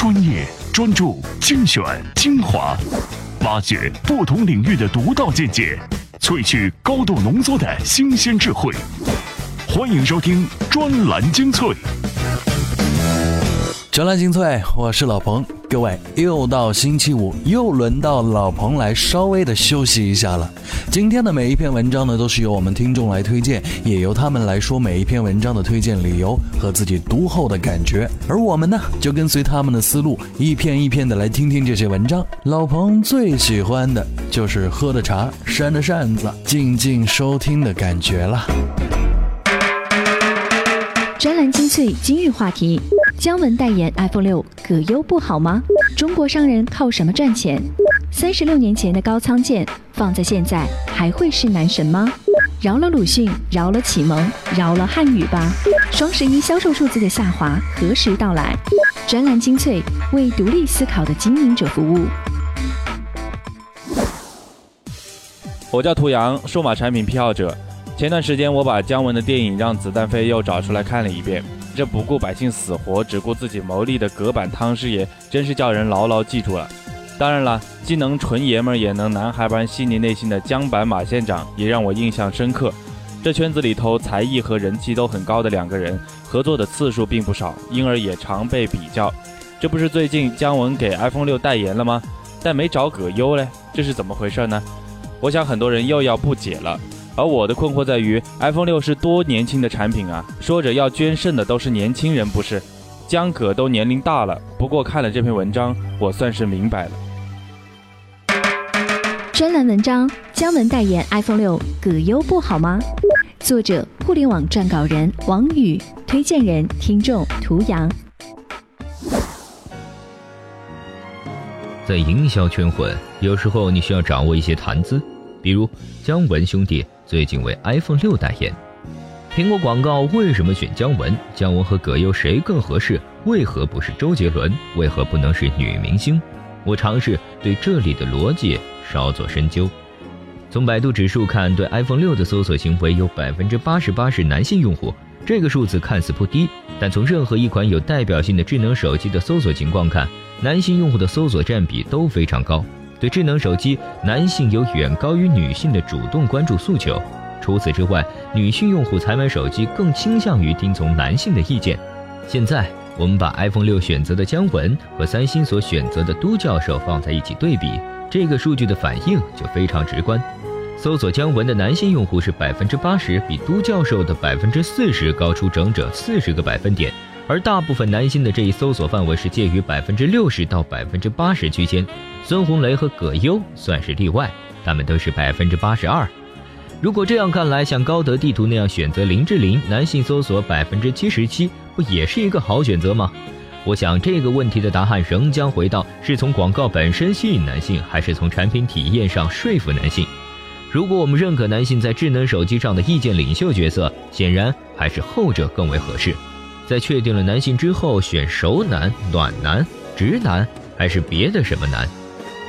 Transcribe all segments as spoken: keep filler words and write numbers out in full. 专业、专注、精选、精华，挖掘不同领域的独到见解，萃取高度浓缩的新鲜智慧。欢迎收听专栏精粹。专栏精粹，我是老彭。各位，又到星期五，又轮到老彭来稍微的休息一下了。今天的每一篇文章呢，都是由我们听众来推荐，也由他们来说每一篇文章的推荐理由和自己读后的感觉。而我们呢，就跟随他们的思路，一篇一篇的来听听这些文章。老彭最喜欢的就是喝的茶，扇的扇子，静静收听的感觉了。专栏精粹，今日话题：姜文代言 iPhone 六，葛优不好吗？中国商人靠什么赚钱？三十六年前的高仓健，放在现在还会是男神吗？饶了鲁迅，饶了启蒙，饶了汉语吧。双十一销售数字的下滑何时到来？专栏精粹，为独立思考的经营者服务。我叫涂阳，数码产品癖好者。前段时间我把姜文的电影《让子弹飞》又找出来看了一遍，这不顾百姓死活只顾自己谋利的隔板汤师爷真是叫人牢牢记住了。当然了，既能纯爷们儿也能男孩般细腻内心的姜版马县长也让我印象深刻。这圈子里头才艺和人气都很高的两个人合作的次数并不少，因而也常被比较。这不是最近姜文给 iPhone 六代言了吗？但没找葛优嘞，这是怎么回事呢？我想很多人又要不解了。而我的困惑在于 iPhone 六是多年轻的产品啊，说着要捐肾的都是年轻人不是？姜葛都年龄大了。不过看了这篇文章我算是明白了。专栏文章：姜文代言 iPhone 六，葛优不好吗？作者：互联网撰稿人王宇，推荐人：听众涂阳。在营销圈混，有时候你需要掌握一些谈资，比如姜文兄弟最近为 iPhone 六代言，苹果广告为什么选姜文？姜文和葛优谁更合适？为何不是周杰伦？为何不能是女明星？我尝试对这里的逻辑稍作深究。从百度指数看，对 iPhone 六的搜索行为有 百分之八十八 是男性用户，这个数字看似不低，但从任何一款有代表性的智能手机的搜索情况看，男性用户的搜索占比都非常高。对智能手机，男性有远高于女性的主动关注诉求。除此之外，女性用户采买手机更倾向于听从男性的意见。现在我们把 iPhone 六选择的姜文和三星所选择的都教授放在一起对比，这个数据的反应就非常直观。搜索姜文的男性用户是 百分之八十， 比都教授的 百分之四十 高出整整四十个百分点。而大部分男性的这一搜索范围是介于 百分之六十 到 百分之八十 区间，孙红雷和葛优算是例外，他们都是 百分之八十二。 如果这样看来，像高德地图那样选择林志玲，男性搜索 百分之七十七， 不也是一个好选择吗？我想这个问题的答案仍将回到是从广告本身吸引男性，还是从产品体验上说服男性。如果我们认可男性在智能手机上的意见领袖角色，显然还是后者更为合适。在确定了男性之后，选熟男、暖男、直男还是别的什么男？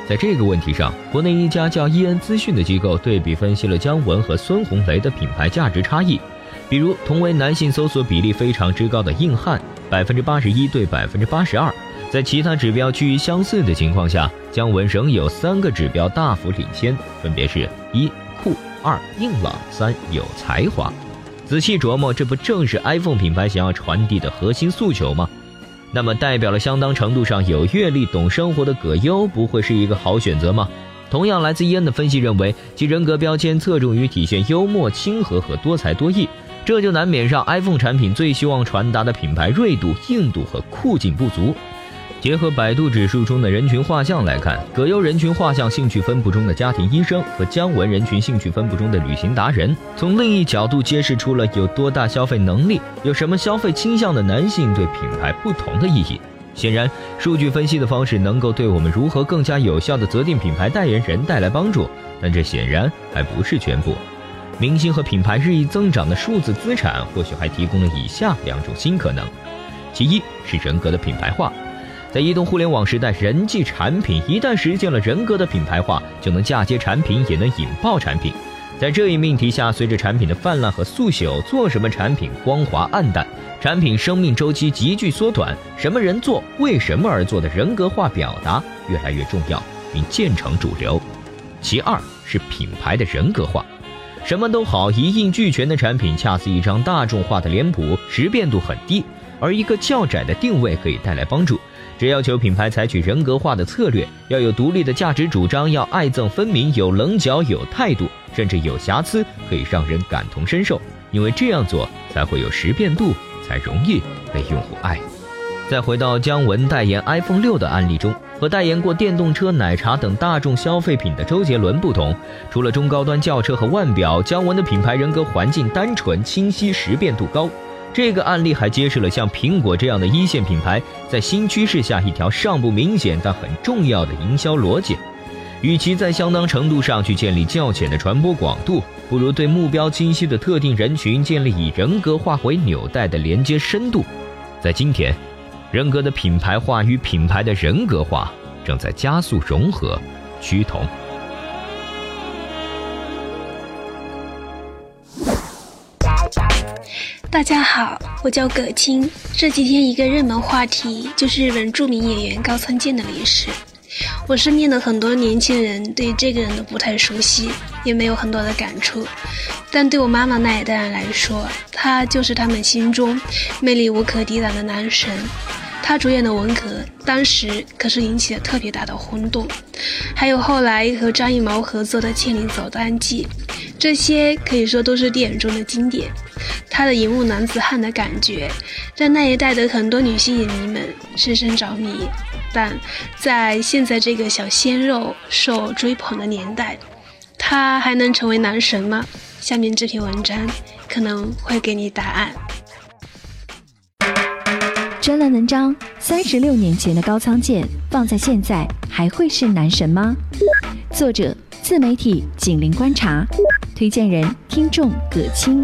在这个问题上，国内一家叫易恩资讯的机构对比分析了姜文和孙红雷的品牌价值差异。比如同为男性搜索比例非常之高的硬汉 百分之八十一 对 百分之八十二， 在其他指标趋于相似的情况下，姜文仍有三个指标大幅领先，分别是一酷，二硬朗，三有才华。仔细琢磨，这不正是 iPhone 品牌想要传递的核心诉求吗？那么代表了相当程度上有阅历、懂生活的葛优，不会是一个好选择吗？同样，来自伊恩的分析认为，其人格标签侧重于体现幽默、亲和和多才多艺，这就难免让 iPhone 产品最希望传达的品牌锐度、硬度和酷劲不足。结合百度指数中的人群画像来看，葛优人群画像兴趣分布中的家庭医生和姜文人群兴趣分布中的旅行达人，从另一角度揭示出了有多大消费能力、有什么消费倾向的男性对品牌不同的意义。显然，数据分析的方式能够对我们如何更加有效地择定品牌代言人带来帮助，但这显然还不是全部。明星和品牌日益增长的数字资产或许还提供了以下两种新可能：其一是人格的品牌化。在移动互联网时代，人即产品，一旦实现了人格的品牌化，就能嫁接产品，也能引爆产品。在这一命题下，随着产品的泛滥和速朽，做什么产品光滑暗淡，产品生命周期急剧缩短，什么人做、为什么而做的人格化表达越来越重要，并渐成主流。其二是品牌的人格化。什么都好、一应俱全的产品，恰似一张大众化的脸谱，识辨度很低，而一个较窄的定位可以带来帮助。只要求品牌采取人格化的策略，要有独立的价值主张，要爱憎分明，有棱角，有态度，甚至有瑕疵，可以让人感同身受。因为这样做才会有识辨度，才容易被用户爱。再回到姜文代言 iPhone 六的案例中，和代言过电动车、奶茶等大众消费品的周杰伦不同，除了中高端轿车和腕表，姜文的品牌人格环境单纯、清晰、识辨度高。这个案例还揭示了像苹果这样的一线品牌在新趋势下一条尚不明显但很重要的营销逻辑。与其在相当程度上去建立较浅的传播广度，不如对目标清晰的特定人群建立以人格化为纽带的连接深度。在今天，人格的品牌化与品牌的人格化正在加速融合趋同。大家好，我叫葛青。这几天一个热门话题就是原著名演员高仓健的离世。我身边的很多年轻人对这个人都不太熟悉，也没有很多的感触，但对我妈妈那一代人来说，他就是他们心中魅力无可抵挡的男神。他主演的《文革》当时可是引起了特别大的轰动，还有后来和张艺谋合作的《千里走单骑》，这些可以说都是电影中的经典。他的荧幕男子汉的感觉让那一代的很多女性影迷们深深着迷，但在现在这个小鲜肉受追捧的年代，他还能成为男神吗？下面这篇文章可能会给你答案。专栏文章：三十六年前的高仓健放在现在还会是男神吗？作者：自媒体警铃观察，推荐人：听众葛青。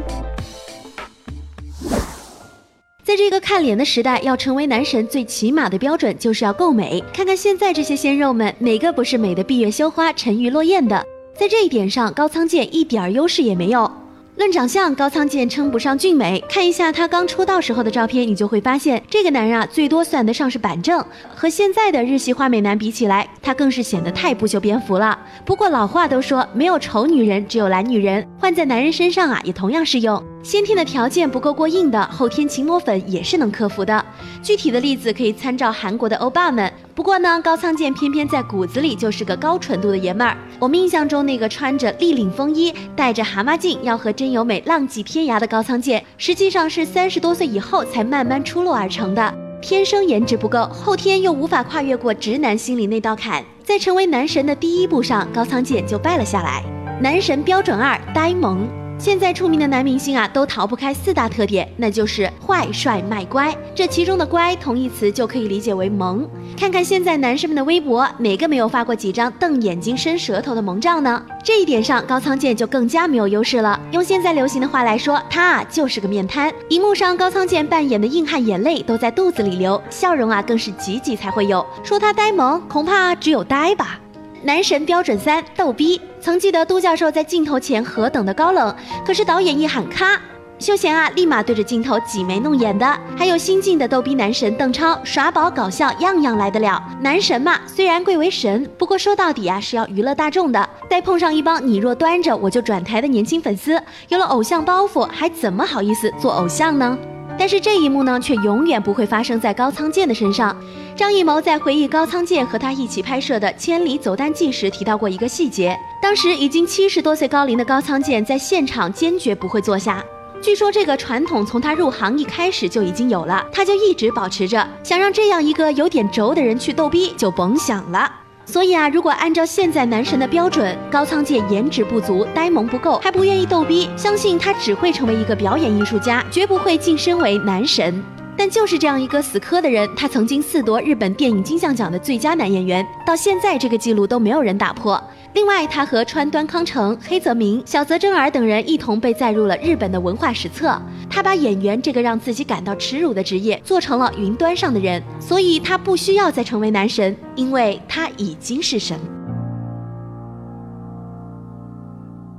在这个看脸的时代，要成为男神最起码的标准就是要够美。看看现在这些鲜肉们，哪个不是美的闭月羞花、沉鱼落雁的？在这一点上，高仓健一点优势也没有。论长相，高仓健称不上俊美，看一下他刚出道时候的照片，你就会发现这个男人啊，最多算得上是板正。和现在的日系花美男比起来，他更是显得太不修边幅了。不过老话都说，没有丑女人，只有懒女人，换在男人身上啊，也同样适用。先天的条件不够过硬的，后天勤磨粉也是能克服的。具体的例子可以参照韩国的欧巴们。不过呢，高仓健偏偏在骨子里就是个高纯度的爷们儿。我们印象中那个穿着立领风衣、戴着蛤蟆镜要和真由美浪迹天涯的高仓健，实际上是三十多岁以后才慢慢出落而成的。天生颜值不够，后天又无法跨越过直男心里那道坎，在成为男神的第一步上，高仓健就败了下来。男神标准二：呆萌。现在出名的男明星啊，都逃不开四大特点，那就是坏、帅、卖、乖。这其中的乖同义词就可以理解为萌。看看现在男生们的微博，哪个没有发过几张瞪眼睛伸舌头的萌照呢？这一点上，高仓健就更加没有优势了。用现在流行的话来说，他啊就是个面瘫。荧幕上高仓健扮演的硬汉，眼泪都在肚子里流，笑容啊更是挤挤才会有。说他呆萌，恐怕只有呆吧。男神标准三：逗逼。曾记得都教授在镜头前何等的高冷，可是导演一喊咔，休闲啊立马对着镜头挤眉弄眼的。还有新晋的逗逼男神邓超，耍宝搞笑样样来得了。男神嘛，虽然贵为神，不过说到底啊是要娱乐大众的。再碰上一帮你若端着我就转台的年轻粉丝，有了偶像包袱，还怎么好意思做偶像呢？但是这一幕呢，却永远不会发生在高仓健的身上。张艺谋在回忆高仓健和他一起拍摄的《千里走单骑》时提到过一个细节，当时已经七十多岁高龄的高仓健在现场坚决不会坐下。据说这个传统从他入行一开始就已经有了，他就一直保持着，想让这样一个有点轴的人去逗逼就甭想了。所以啊，如果按照现在男神的标准，高仓健颜值不足、呆萌不够，还不愿意逗逼，相信他只会成为一个表演艺术家，绝不会晋升为男神。但就是这样一个死磕的人，他曾经四夺日本电影金像奖的最佳男演员，到现在这个记录都没有人打破。另外，他和川端康成、黑泽明、小泽征尔等人一同被载入了日本的文化史册。他把演员这个让自己感到耻辱的职业做成了云端上的人，所以他不需要再成为男神，因为他已经是神。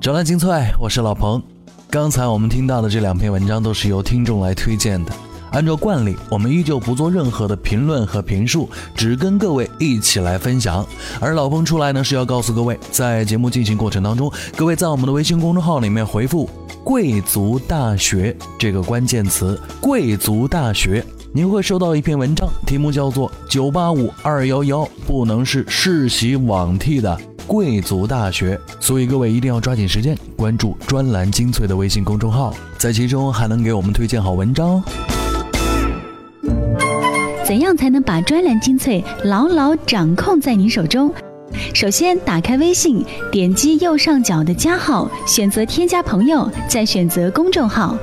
专栏精粹，我是老彭。刚才我们听到的这两篇文章都是由听众来推荐的，按照惯例，我们依旧不做任何的评论和评述，只跟各位一起来分享。而老彭出来呢，是要告诉各位，在节目进行过程当中，各位在我们的微信公众号里面回复贵族大学这个关键词，贵族大学，您会收到一篇文章，题目叫做九八五二一一不能是世袭罔替的贵族大学。所以各位一定要抓紧时间关注专栏精粹的微信公众号，在其中还能给我们推荐好文章哦。怎样才能把专栏精粹牢牢掌控在您手中？首先打开微信，点击右上角的加号，选择添加朋友，再选择公众号，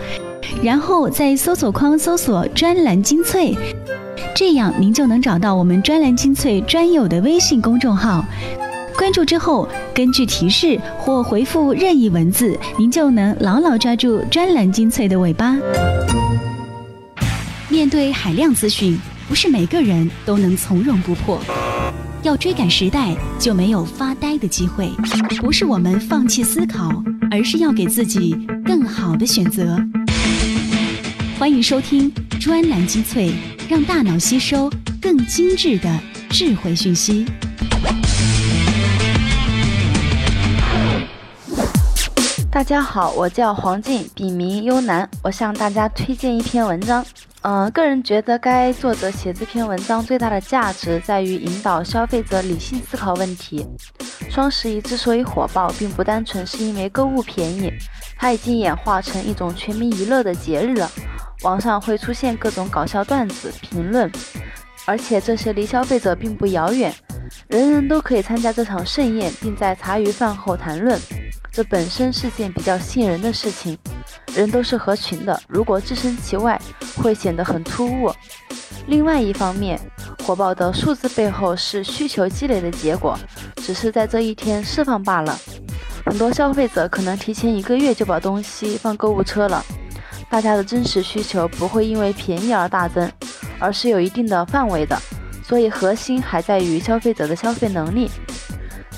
然后在搜索框搜索专栏精粹，这样您就能找到我们专栏精粹专有的微信公众号。关注之后，根据提示或回复任意文字，您就能牢牢抓住专栏精粹的尾巴。面对海量资讯，不是每个人都能从容不迫，要追赶时代，就没有发呆的机会。不是我们放弃思考，而是要给自己更好的选择。欢迎收听专栏精粹，让大脑吸收更精致的智慧讯息。大家好，我叫黄静，笔名幽南，我向大家推荐一篇文章。嗯、呃，个人觉得该作者写这篇文章最大的价值在于引导消费者理性思考问题。双十一之所以火爆，并不单纯是因为购物便宜，它已经演化成一种全民娱乐的节日了。网上会出现各种搞笑段子、评论，而且这些离消费者并不遥远，人人都可以参加这场盛宴，并在茶余饭后谈论。这本身是件比较吸引人的事情，人都是合群的，如果置身其外，会显得很突兀。另外一方面，火爆的数字背后是需求积累的结果，只是在这一天释放罢了。很多消费者可能提前一个月就把东西放购物车了。大家的真实需求不会因为便宜而大增，而是有一定的范围的，所以核心还在于消费者的消费能力。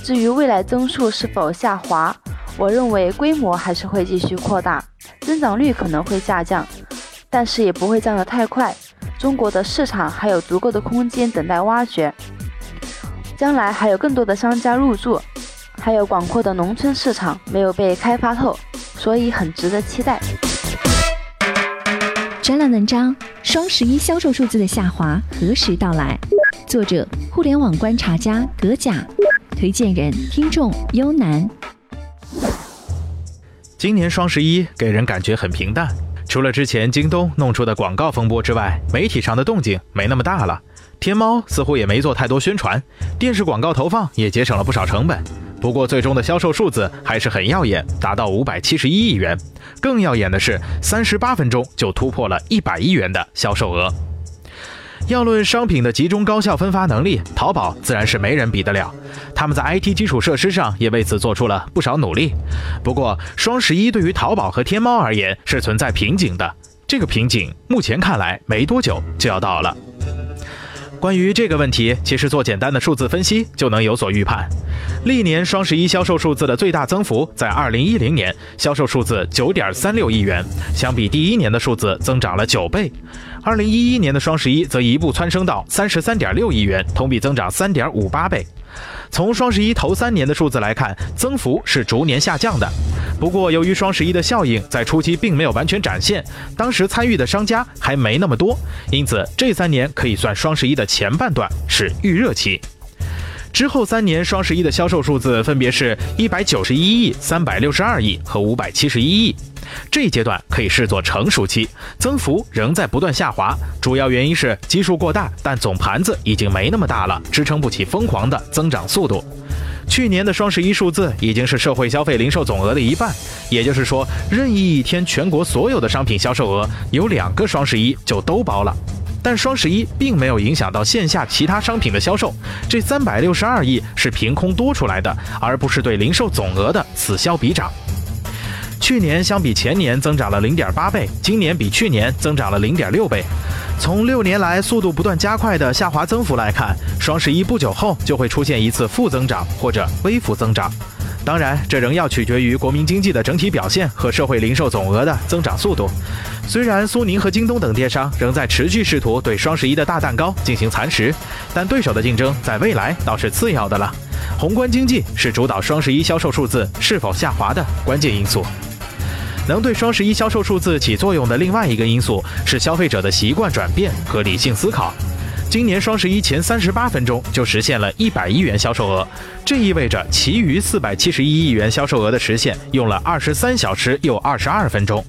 至于未来增速是否下滑，我认为规模还是会继续扩大，增长率可能会下降，但是也不会降得太快。中国的市场还有足够的空间等待挖掘，将来还有更多的商家入驻，还有广阔的农村市场没有被开发透，所以很值得期待。专栏文章：双十一销售数字的下滑何时到来？作者：互联网观察家葛甲，推荐人：听众幽南。今年双十一给人感觉很平淡，除了之前京东弄出的广告风波之外，媒体上的动静没那么大了，天猫似乎也没做太多宣传，电视广告投放也节省了不少成本。不过最终的销售数字还是很耀眼，达到五百七十一亿元，更耀眼的是三十八分钟就突破了一百亿元的销售额。要论商品的集中高效分发能力，淘宝自然是没人比得了，他们在 I T 基础设施上也为此做出了不少努力。不过双十一对于淘宝和天猫而言是存在瓶颈的，这个瓶颈目前看来没多久就要到了。关于这个问题，其实做简单的数字分析就能有所预判。历年双十一销售数字的最大增幅在二零一零年，销售数字 九点三六亿元，相比第一年的数字增长了九倍。二零一一年的双十一则一步蹿升到 三十三点六亿元，同比增长 三点五八倍。从双十一头三年的数字来看，增幅是逐年下降的。不过由于双十一的效应在初期并没有完全展现，当时参与的商家还没那么多，因此这三年可以算双十一的前半段是预热期。之后三年双十一的销售数字分别是一百九十一亿、三百六十二亿和五百七十一亿，这一阶段可以视作成熟期，增幅仍在不断下滑，主要原因是基数过大，但总盘子已经没那么大了，支撑不起疯狂的增长速度。去年的双十一数字已经是社会消费零售总额的一半，也就是说任意一天全国所有的商品销售额有两个双十一就都包了。但双十一并没有影响到线下其他商品的销售，这三百六十二亿是凭空多出来的，而不是对零售总额的此消彼长。去年相比前年增长了 零点八倍，今年比去年增长了 零点六倍。从六年来速度不断加快的下滑增幅来看，双十一不久后就会出现一次负增长或者微幅增长。当然，这仍要取决于国民经济的整体表现和社会零售总额的增长速度。虽然苏宁和京东等电商仍在持续试图对双十一的大蛋糕进行蚕食，但对手的竞争在未来倒是次要的了。宏观经济是主导双十一销售数字是否下滑的关键因素。能对双十一销售数字起作用的另外一个因素是消费者的习惯转变和理性思考。今年双十一前三十八分钟就实现了一百亿元销售额，这意味着其余四百七十一亿元销售额的实现用了二十三小时又二十二分钟。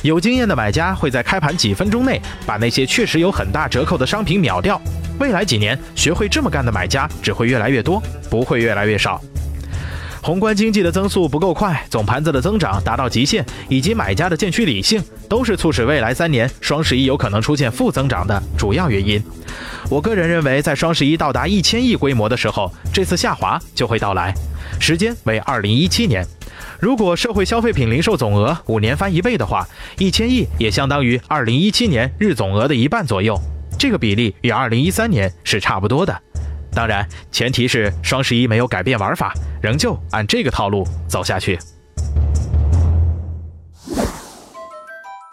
有经验的买家会在开盘几分钟内把那些确实有很大折扣的商品秒掉。未来几年，学会这么干的买家只会越来越多，不会越来越少。宏观经济的增速不够快，总盘子的增长达到极限，以及买家的渐趋理性，都是促使未来三年双十一有可能出现负增长的主要原因。我个人认为，在双十一到达一千亿规模的时候，这次下滑就会到来，时间为二零一七年。如果社会消费品零售总额五年翻一倍的话，一千亿也相当于二零一七年日总额的一半左右，这个比例与二零一三年是差不多的。当然，前提是双十一没有改变玩法，仍旧按这个套路走下去。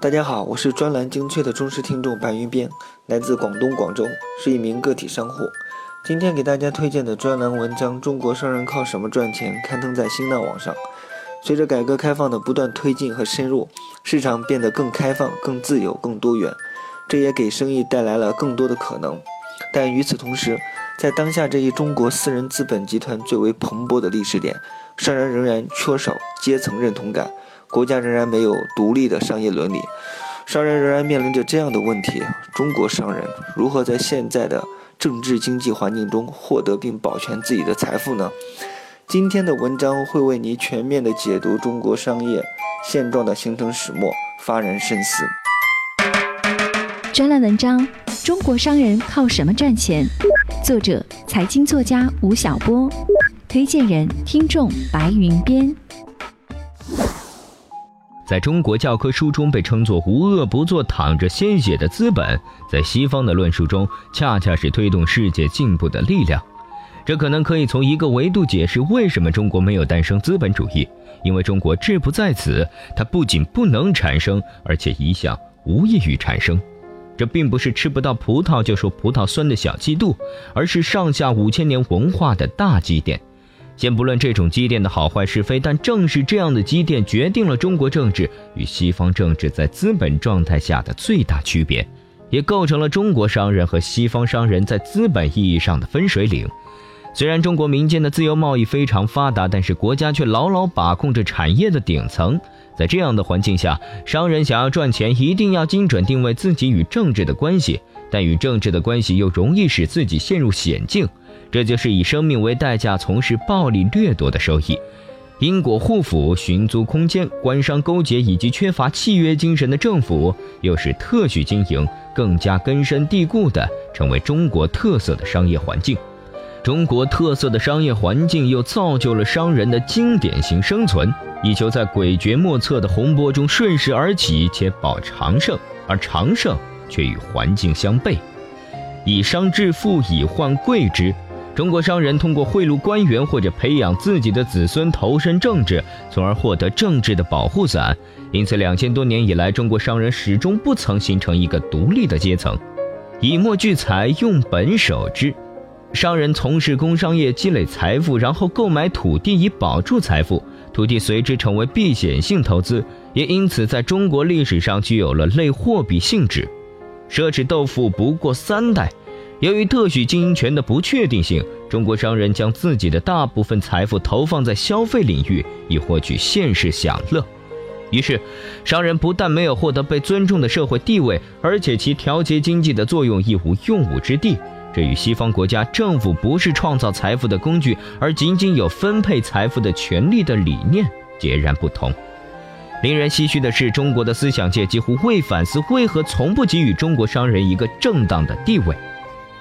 大家好，我是专栏精确的忠实听众白云边，来自广东广州，是一名个体商户。今天给大家推荐的专栏文章《中国商人靠什么赚钱》刊登在新浪网上。随着改革开放的不断推进和深入，市场变得更开放、更自由、更多元，这也给生意带来了更多的可能。但与此同时，在当下这一中国私人资本集团最为蓬勃的历史点，商人仍然缺少阶层认同感，国家仍然没有独立的商业伦理，商人仍然面临着这样的问题：中国商人如何在现在的政治经济环境中获得并保全自己的财富呢？今天的文章会为你全面的解读中国商业现状的形成始末，发人深思。专栏文章：中国商人靠什么赚钱？作者：财经作家吴晓波，推荐人：听众白云边。在中国教科书中被称作无恶不作、淌着鲜血的资本，在西方的论述中恰恰是推动世界进步的力量。这可能可以从一个维度解释为什么中国没有诞生资本主义，因为中国志不在此，它不仅不能产生，而且一向无异于产生。这并不是吃不到葡萄就说葡萄酸的小气度，而是上下五千年文化的大积淀。先不论这种积淀的好坏是非，但正是这样的积淀决定了中国政治与西方政治在资本状态下的最大区别，也构成了中国商人和西方商人在资本意义上的分水岭。虽然中国民间的自由贸易非常发达，但是国家却牢牢把控着产业的顶层。在这样的环境下，商人想要赚钱，一定要精准定位自己与政治的关系，但与政治的关系又容易使自己陷入险境，这就是以生命为代价从事暴力掠夺的收益。因果互辅、寻租空间、官商勾结以及缺乏契约精神的政府，又使特许经营更加根深蒂固地成为中国特色的商业环境。中国特色的商业环境又造就了商人的经典型生存，以求在诡谲莫测的洪波中顺势而起且保长盛，而长盛却与环境相悖。以商致富，以患贵之。中国商人通过贿赂官员或者培养自己的子孙投身政治，从而获得政治的保护伞。因此两千多年以来，中国商人始终不曾形成一个独立的阶层。以墨聚财，用本守之。商人从事工商业积累财富，然后购买土地以保住财富，土地随之成为避险性投资，也因此在中国历史上具有了类货币性质。奢侈豆腐不过三代。由于特许经营权的不确定性，中国商人将自己的大部分财富投放在消费领域，以获取现世享乐。于是商人不但没有获得被尊重的社会地位，而且其调节经济的作用亦无用武之地。这与西方国家政府不是创造财富的工具，而仅仅有分配财富的权利的理念截然不同。令人唏嘘的是，中国的思想界几乎未反思为何从不给予中国商人一个正当的地位。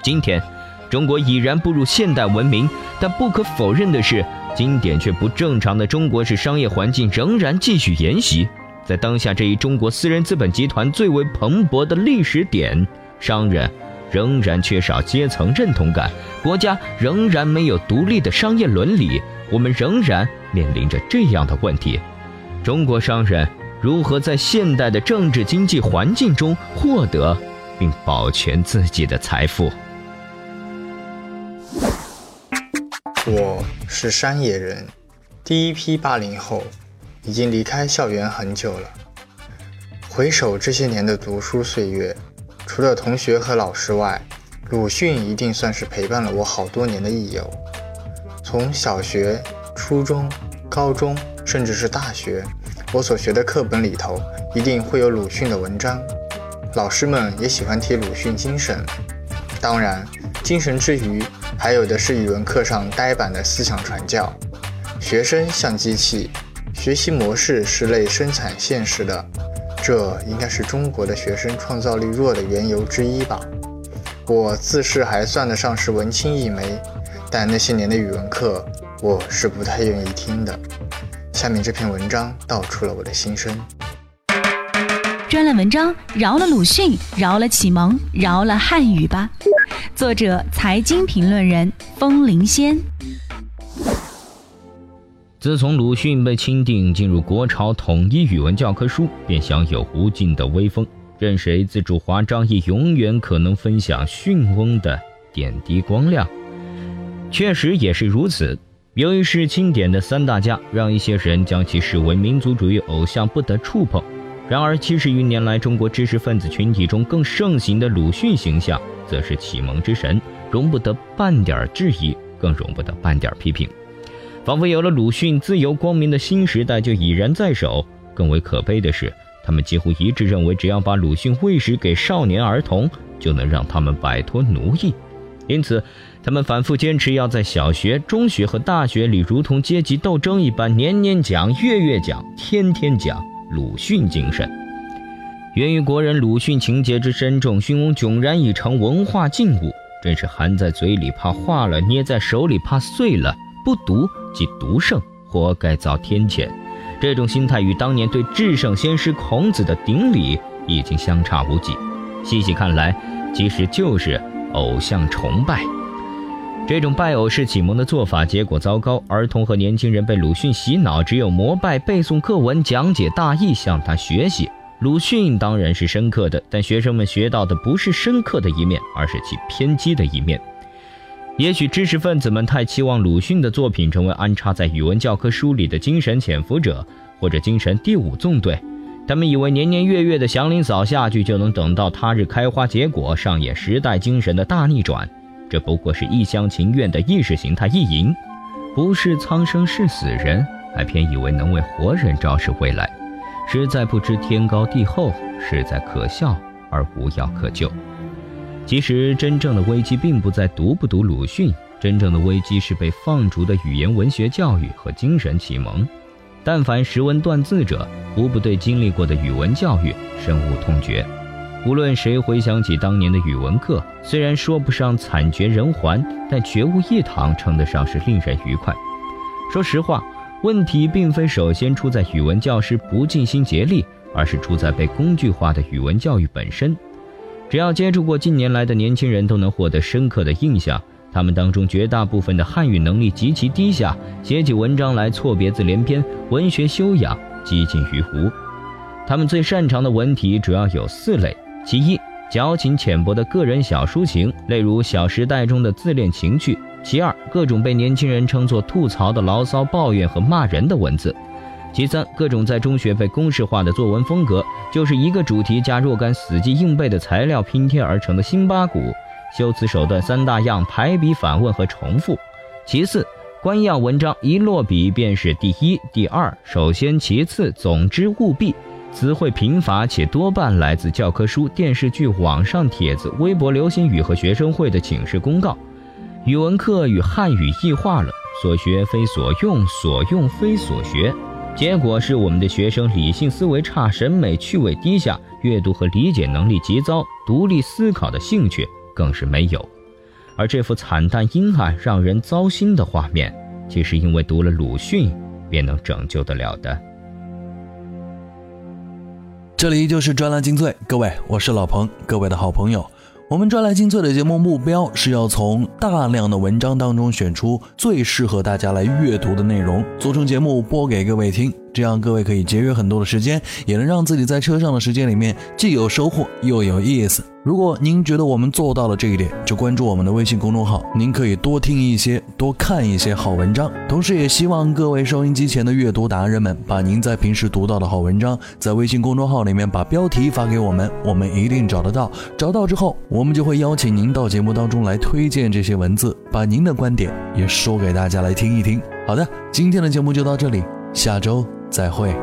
今天中国已然步入现代文明，但不可否认的是，经典却不正常的中国式商业环境仍然继续沿袭。在当下这一中国私人资本集团最为蓬勃的历史点，商人仍然缺少阶层认同感，国家仍然没有独立的商业伦理，我们仍然面临着这样的问题：中国商人如何在现代的政治经济环境中获得并保全自己的财富？我是山野人，第一批八零后，已经离开校园很久了。回首这些年的读书岁月，除了同学和老师外，鲁迅一定算是陪伴了我好多年的益友。从小学、初中、高中，甚至是大学，我所学的课本里头一定会有鲁迅的文章。老师们也喜欢贴鲁迅精神，当然，精神之余，还有的是语文课上呆板的思想传教。学生像机器，学习模式是类生产线式的，这应该是中国的学生创造力弱的缘由之一吧。我自视还算得上是文青一枚，但那些年的语文课我是不太愿意听的。下面这篇文章道出了我的心声。专栏文章：饶了鲁迅，饶了启蒙，饶了汉语吧。作者：财经评论人风林仙。自从鲁迅被钦定进入国潮统一语文教科书，便享有无尽的威风。任谁自主华章，也永远可能分享逊翁的点滴光亮。确实也是如此，由于是经典的三大家，让一些人将其视为民族主义偶像，不得触碰。然而七十余年来，中国知识分子群体中更盛行的鲁迅形象，则是启蒙之神，容不得半点质疑，更容不得半点批评。仿佛有了鲁迅，自由光明的新时代就已然在手。更为可悲的是，他们几乎一致认为，只要把鲁迅喂食给少年儿童，就能让他们摆脱奴役。因此，他们反复坚持要在小学、中学和大学里，如同阶级斗争一般，年年讲、月月讲、天天讲鲁迅精神。源于国人鲁迅情节之深重，熏翁迥然已成文化禁物，真是含在嘴里怕化了，捏在手里怕碎了，不读即读圣，活该遭天谴。这种心态与当年对至圣先师孔子的顶礼已经相差无几，细细看来，其实就是偶像崇拜。这种拜偶式启蒙的做法结果糟糕，儿童和年轻人被鲁迅洗脑，只有膜拜、背诵课文、讲解大意，向他学习。鲁迅当然是深刻的，但学生们学到的不是深刻的一面，而是其偏激的一面。也许知识分子们太期望鲁迅的作品成为安插在语文教科书里的精神潜伏者，或者精神第五纵队。他们以为年年月月的祥林嫂下去，就能等到他日开花结果，上演时代精神的大逆转。这不过是一厢情愿的意识形态意淫，不是苍生是死人，还偏以为能为活人昭示未来，实在不知天高地厚，实在可笑而无药可救。其实真正的危机并不在读不读鲁迅，真正的危机是被放逐的语言文学教育和精神启蒙。但凡识文断字者，无不对经历过的语文教育深恶痛绝。无论谁回想起当年的语文课，虽然说不上惨绝人寰，但绝无一堂称得上是令人愉快。说实话，问题并非首先出在语文教师不尽心竭力，而是出在被工具化的语文教育本身。只要接触过近年来的年轻人，都能获得深刻的印象，他们当中绝大部分的汉语能力极其低下，写起文章来错别字连篇，文学修养几近于无。他们最擅长的文体主要有四类：其一，矫情浅薄的个人小抒情，例如《小时代》中的自恋情趣；其二，各种被年轻人称作吐槽的牢骚、抱怨和骂人的文字；其三，各种在中学被公式化的作文风格，就是一个主题加若干死记硬背的材料拼贴而成的辛巴古，修辞手段三大样：排比、反问和重复；其四，官样文章一落笔便是第一、第二、首先、其次、总之、务必，词汇贫乏且多半来自教科书、电视剧、网上帖子、微博流行语和学生会的请示公告。语文课与汉语异化了，所学非所用，所用非所学，结果是我们的学生理性思维差，审美趣味低下，阅读和理解能力极糟，独立思考的兴趣更是没有。而这幅惨淡阴暗、让人糟心的画面，其实因为读了鲁迅便能拯救得了的。这里就是专栏精粹，各位，我是老彭，各位的好朋友。我们专栏精粹的节目目标是要从大量的文章当中选出最适合大家来阅读的内容，组成节目播给各位听，这样各位可以节约很多的时间，也能让自己在车上的时间里面既有收获又有意思。如果您觉得我们做到了这一点，就关注我们的微信公众号，您可以多听一些，多看一些好文章。同时也希望各位收音机前的阅读达人们，把您在平时读到的好文章在微信公众号里面把标题发给我们，我们一定找得到，找到之后我们就会邀请您到节目当中来推荐这些文字，把您的观点也说给大家来听一听。好的，今天的节目就到这里，下周再会。